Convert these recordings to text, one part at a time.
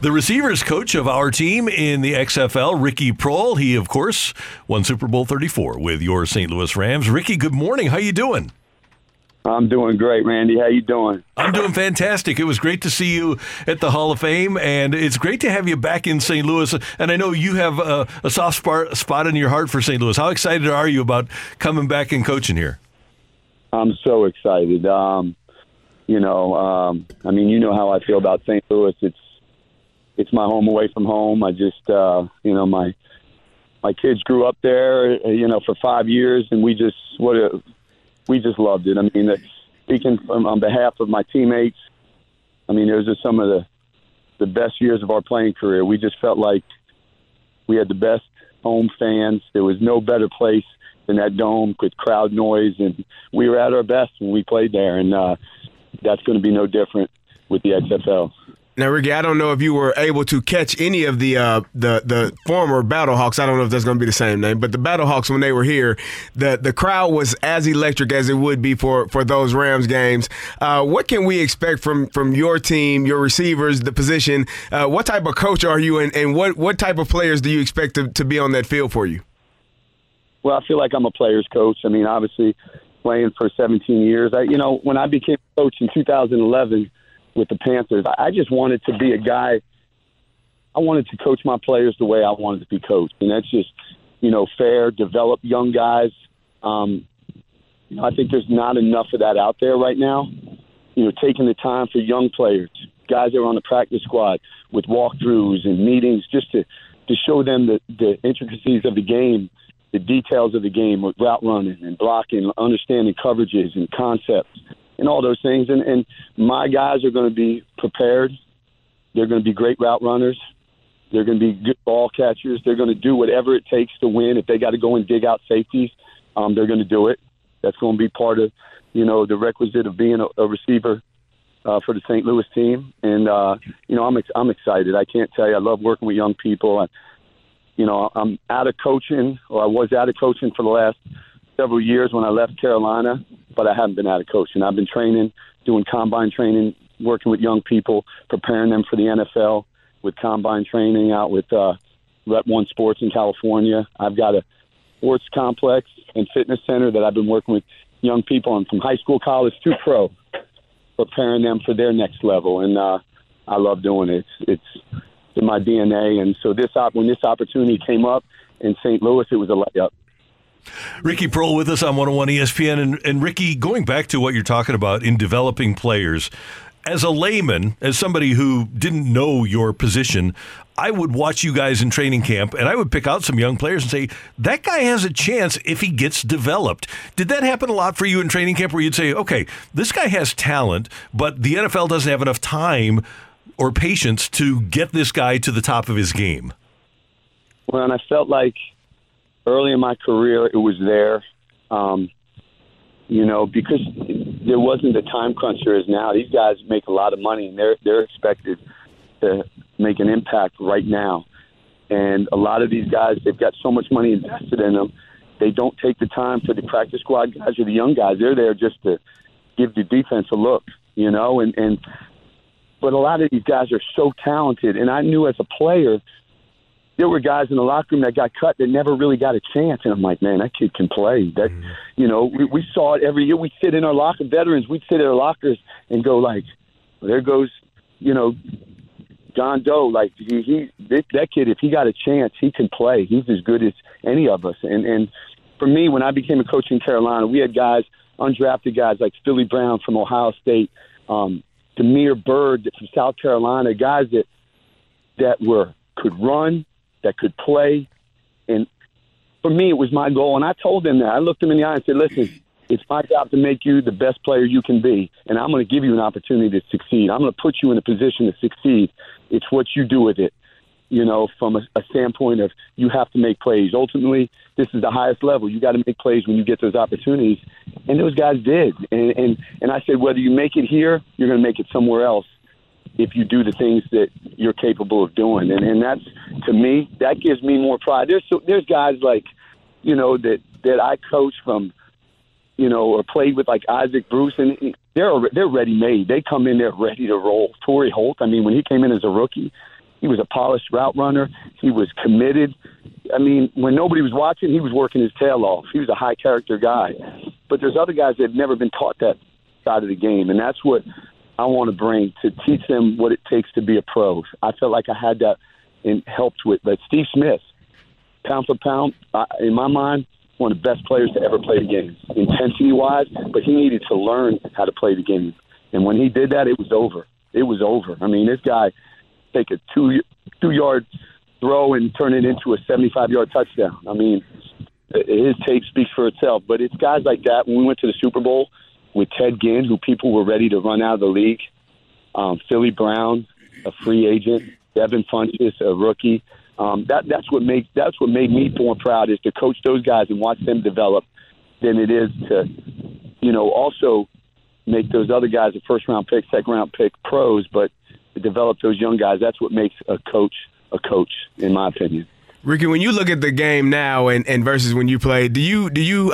The receivers coach of our team in the XFL, Ricky Proehl, he, of course, won Super Bowl 34 with your St. Louis Rams. Ricky, good morning. How you doing? I'm doing great, Randy. How you doing? I'm doing fantastic. It was great to see you at the Hall of Fame, and it's great to have you back in St. Louis. And I know you have a soft spot in your heart for St. Louis. How excited are you about coming back and coaching here? I'm so excited. I mean, you know how I feel about St. Louis. It's my home away from home. I just, my kids grew up there, for 5 years, and we just loved it. I mean, speaking on behalf of my teammates, I mean, those are some of the best years of our playing career. We just felt like we had the best home fans. There was no better place than that dome with crowd noise, and we were at our best when we played there, and that's going to be no different with the XFL. Now, Ricky, I don't know if you were able to catch any of the former Battlehawks. I don't know if that's going to be the same name, but the Battlehawks, when they were here, the crowd was as electric as it would be for those Rams games. What can we expect from your team, your receivers, the position? What type of coach are you, and what type of players do you expect to be on that field for you? Well, I feel like I'm a player's coach. I mean, obviously, playing for 17 years. When I became a coach in 2011, with the Panthers, I just wanted to be a guy. I wanted to coach my players the way I wanted to be coached, and that's just, fair, develop young guys. I think there's not enough of that out there right now. Taking the time for young players, guys that are on the practice squad with walkthroughs and meetings, just to show them the intricacies of the game, the details of the game with route running and blocking, understanding coverages and concepts, and all those things. And my guys are going to be prepared. They're going to be great route runners. They're going to be good ball catchers. They're going to do whatever it takes to win. If they got to go and dig out safeties, they're going to do it. That's going to be part of, the requisite of being a receiver for the St. Louis team. And, I'm excited. I can't tell you. I love working with young people. I'm out of coaching, or I was out of coaching for the last several years when I left Carolina, but I haven't been out of coaching. I've been training, doing combine training, working with young people, preparing them for the NFL with combine training out with Rep. 1 Sports in California. I've got a sports complex and fitness center that I've been working with young people on from high school, college to pro, preparing them for their next level. And I love doing it. It's in my DNA. And so when this opportunity came up in St. Louis, it was a layup. Ricky Proehl with us on 101 ESPN. And Ricky, going back to what you're talking about in developing players, as a layman, as somebody who didn't know your position, I would watch you guys in training camp, and I would pick out some young players and say, that guy has a chance if he gets developed. Did that happen a lot for you in training camp, where you'd say, okay, this guy has talent, but the NFL doesn't have enough time or patience to get this guy to the top of his game? Well, and I felt like early in my career, it was there, because there wasn't the time crunch there is now. These guys make a lot of money, and they're expected to make an impact right now. And a lot of these guys, they've got so much money invested in them, they don't take the time for the practice squad guys or the young guys. They're there just to give the defense a look, But a lot of these guys are so talented, and I knew as a player – there were guys in the locker room that got cut that never really got a chance. And I'm like, man, that kid can play. That, we saw it every year. We'd sit in our locker, veterans, we'd sit in our lockers and go like, there goes, John Doe. Like, that kid, if he got a chance, he can play. He's as good as any of us. And for me, when I became a coach in Carolina, we had guys, undrafted guys like Philly Brown from Ohio State, Demir Bird from South Carolina, guys that that could run, that could play. And for me, it was my goal. And I told them that. I looked them in the eye and said, listen, it's my job to make you the best player you can be. And I'm going to give you an opportunity to succeed. I'm going to put you in a position to succeed. It's what you do with it. You know, from a standpoint of you have to make plays. Ultimately, this is the highest level. You got to make plays when you get those opportunities. And those guys did. And I said, whether you make it here, you're going to make it somewhere else if you do the things that you're capable of doing. And that's, to me, that gives me more pride. There's guys like, you know, that I coach from, you know, or played with, like Isaac Bruce, and they're ready-made. They come in there ready to roll. Torrey Holt, I mean, when he came in as a rookie, he was a polished route runner. He was committed. I mean, when nobody was watching, he was working his tail off. He was a high-character guy. But there's other guys that have never been taught that side of the game, and that's what I want to bring, to teach them what it takes to be a pro. I felt like I had that and helped with. But Steve Smith, pound for pound, in my mind, one of the best players to ever play the game, intensity-wise, but he needed to learn how to play the game. And when he did that, it was over. It was over. I mean, this guy take a two-yard throw and turn it into a 75-yard touchdown. I mean, his tape speaks for itself. But it's guys like that. When we went to the Super Bowl with Ted Ginn, who people were ready to run out of the league, Philly Brown, a free agent, Devin Funchess, a rookie. That's what made me more proud, is to coach those guys and watch them develop, than it is to, you know, also make those other guys a first-round pick, second-round pick pros, but to develop those young guys. That's what makes a coach, in my opinion. Ricky, when you look at the game now and versus when you played, do you feel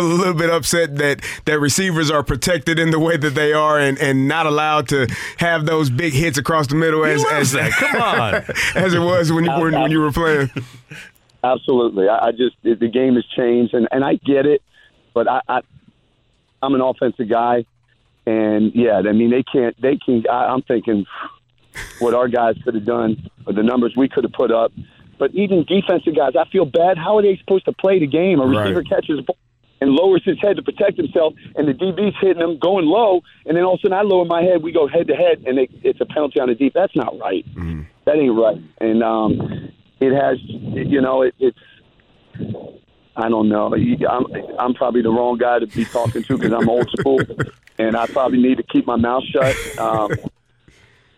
a little bit upset that receivers are protected in the way that they are and not allowed to have those big hits across the middle as it was when you were playing? Absolutely. I just, the game has changed, and I get it, but I'm an offensive guy, and yeah, I mean I'm thinking what our guys could have done or the numbers we could have put up. But even defensive guys, I feel bad. How are they supposed to play the game? A receiver catches a ball and lowers his head to protect himself, and the DB's hitting him, going low, and then all of a sudden I lower my head, we go head-to-head, and it's a penalty on the deep. That's not right. Mm-hmm. That ain't right. And it has, you know, it's I don't know. I'm probably the wrong guy to be talking to because I'm old school, and I probably need to keep my mouth shut.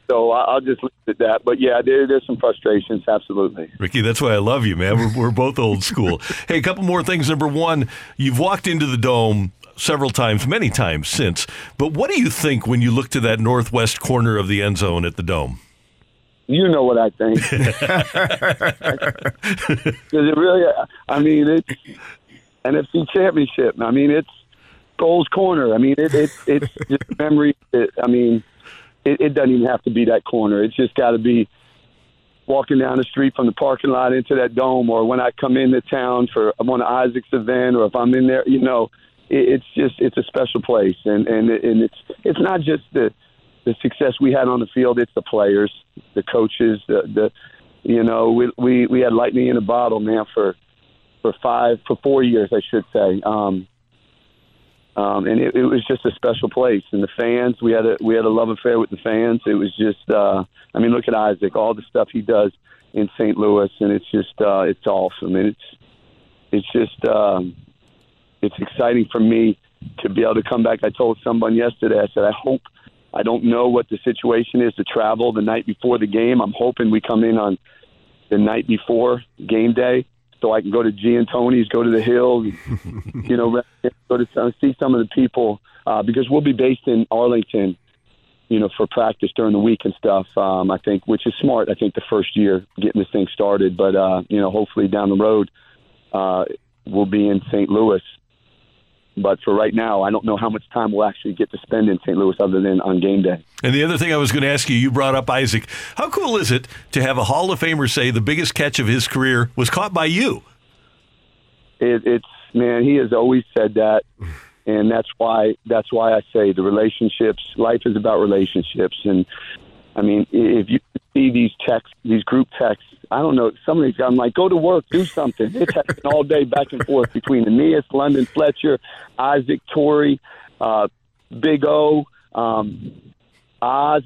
So I'll just leave it at that. But, yeah, there's some frustrations, absolutely. Ricky, that's why I love you, man. We're both old school. Hey, a couple more things. Number one, you've walked into the Dome several times, many times since. But what do you think when you look to that northwest corner of the end zone at the Dome? You know what I think. Because it really, I mean, it's NFC Championship. I mean, it's Gold's Corner. I mean, it's just memory. I mean, It doesn't even have to be that corner. It's just got to be walking down the street from the parking lot into that dome, or when I come into town for one of Isaac's event, or if I'm in there, you know, it's a special place. And it's not just the success we had on the field. It's the players, the coaches, you know, we had lightning in a bottle, man, for 4 years, I should say. And it was just a special place. And the fans, we had a love affair with the fans. It was just, I mean, look at Isaac, all the stuff he does in St. Louis, and it's just, it's awesome. And it's just, it's exciting for me to be able to come back. I told someone yesterday, I said, I don't know what the situation is to travel the night before the game. I'm hoping we come in on the night before game day, so I can go to Gian Tony's, go to the Hill, you know, go to see some of the people, because we'll be based in Arlington, you know, for practice during the week and stuff. I think, which is smart. I think the first year getting this thing started, but you know, hopefully down the road we'll be in St. Louis. But for right now, I don't know how much time we'll actually get to spend in St. Louis other than on game day. And the other thing I was going to ask you, you brought up Isaac. How cool is it to have a Hall of Famer say the biggest catch of his career was caught by you? It's man, he has always said that, and that's why I say the relationships. Life is about relationships, and I mean, if you see these texts, these group texts, I don't know, some of these guys, I'm like, go to work, do something. It's happening all day back and forth between Aeneas, London Fletcher, Isaac, Torrey, Big O, Oz,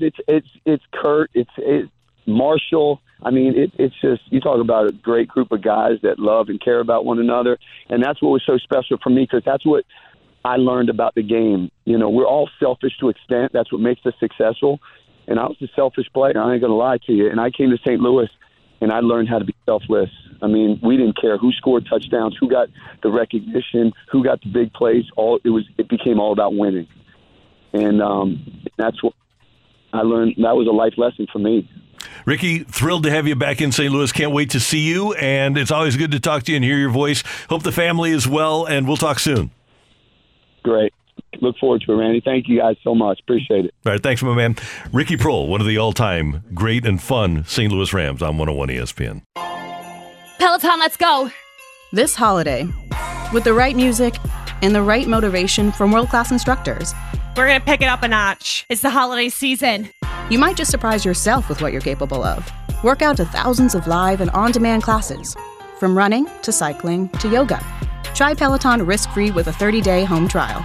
it's Kurt, it's Marshall. I mean, it's just, you talk about a great group of guys that love and care about one another. And that's what was so special for me, because that's what I learned about the game. You know, we're all selfish to an extent. That's what makes us successful. And I was a selfish player. I ain't going to lie to you. And I came to St. Louis, and I learned how to be selfless. I mean, we didn't care who scored touchdowns, who got the recognition, who got the big plays. It became all about winning. And that's what I learned. That was a life lesson for me. Ricky, thrilled to have you back in St. Louis. Can't wait to see you. And it's always good to talk to you and hear your voice. Hope the family is well, and we'll talk soon. Great. Look forward to it, Randy. Thank you guys so much. Appreciate it. All right. Thanks, my man. Ricky Proehl, one of the all-time great and fun St. Louis Rams on 101 ESPN. Peloton, let's go. This holiday, with the right music and the right motivation from world-class instructors, we're going to pick it up a notch. It's the holiday season. You might just surprise yourself with what you're capable of. Work out to thousands of live and on-demand classes, from running to cycling to yoga. Try Peloton risk-free with a 30-day home trial.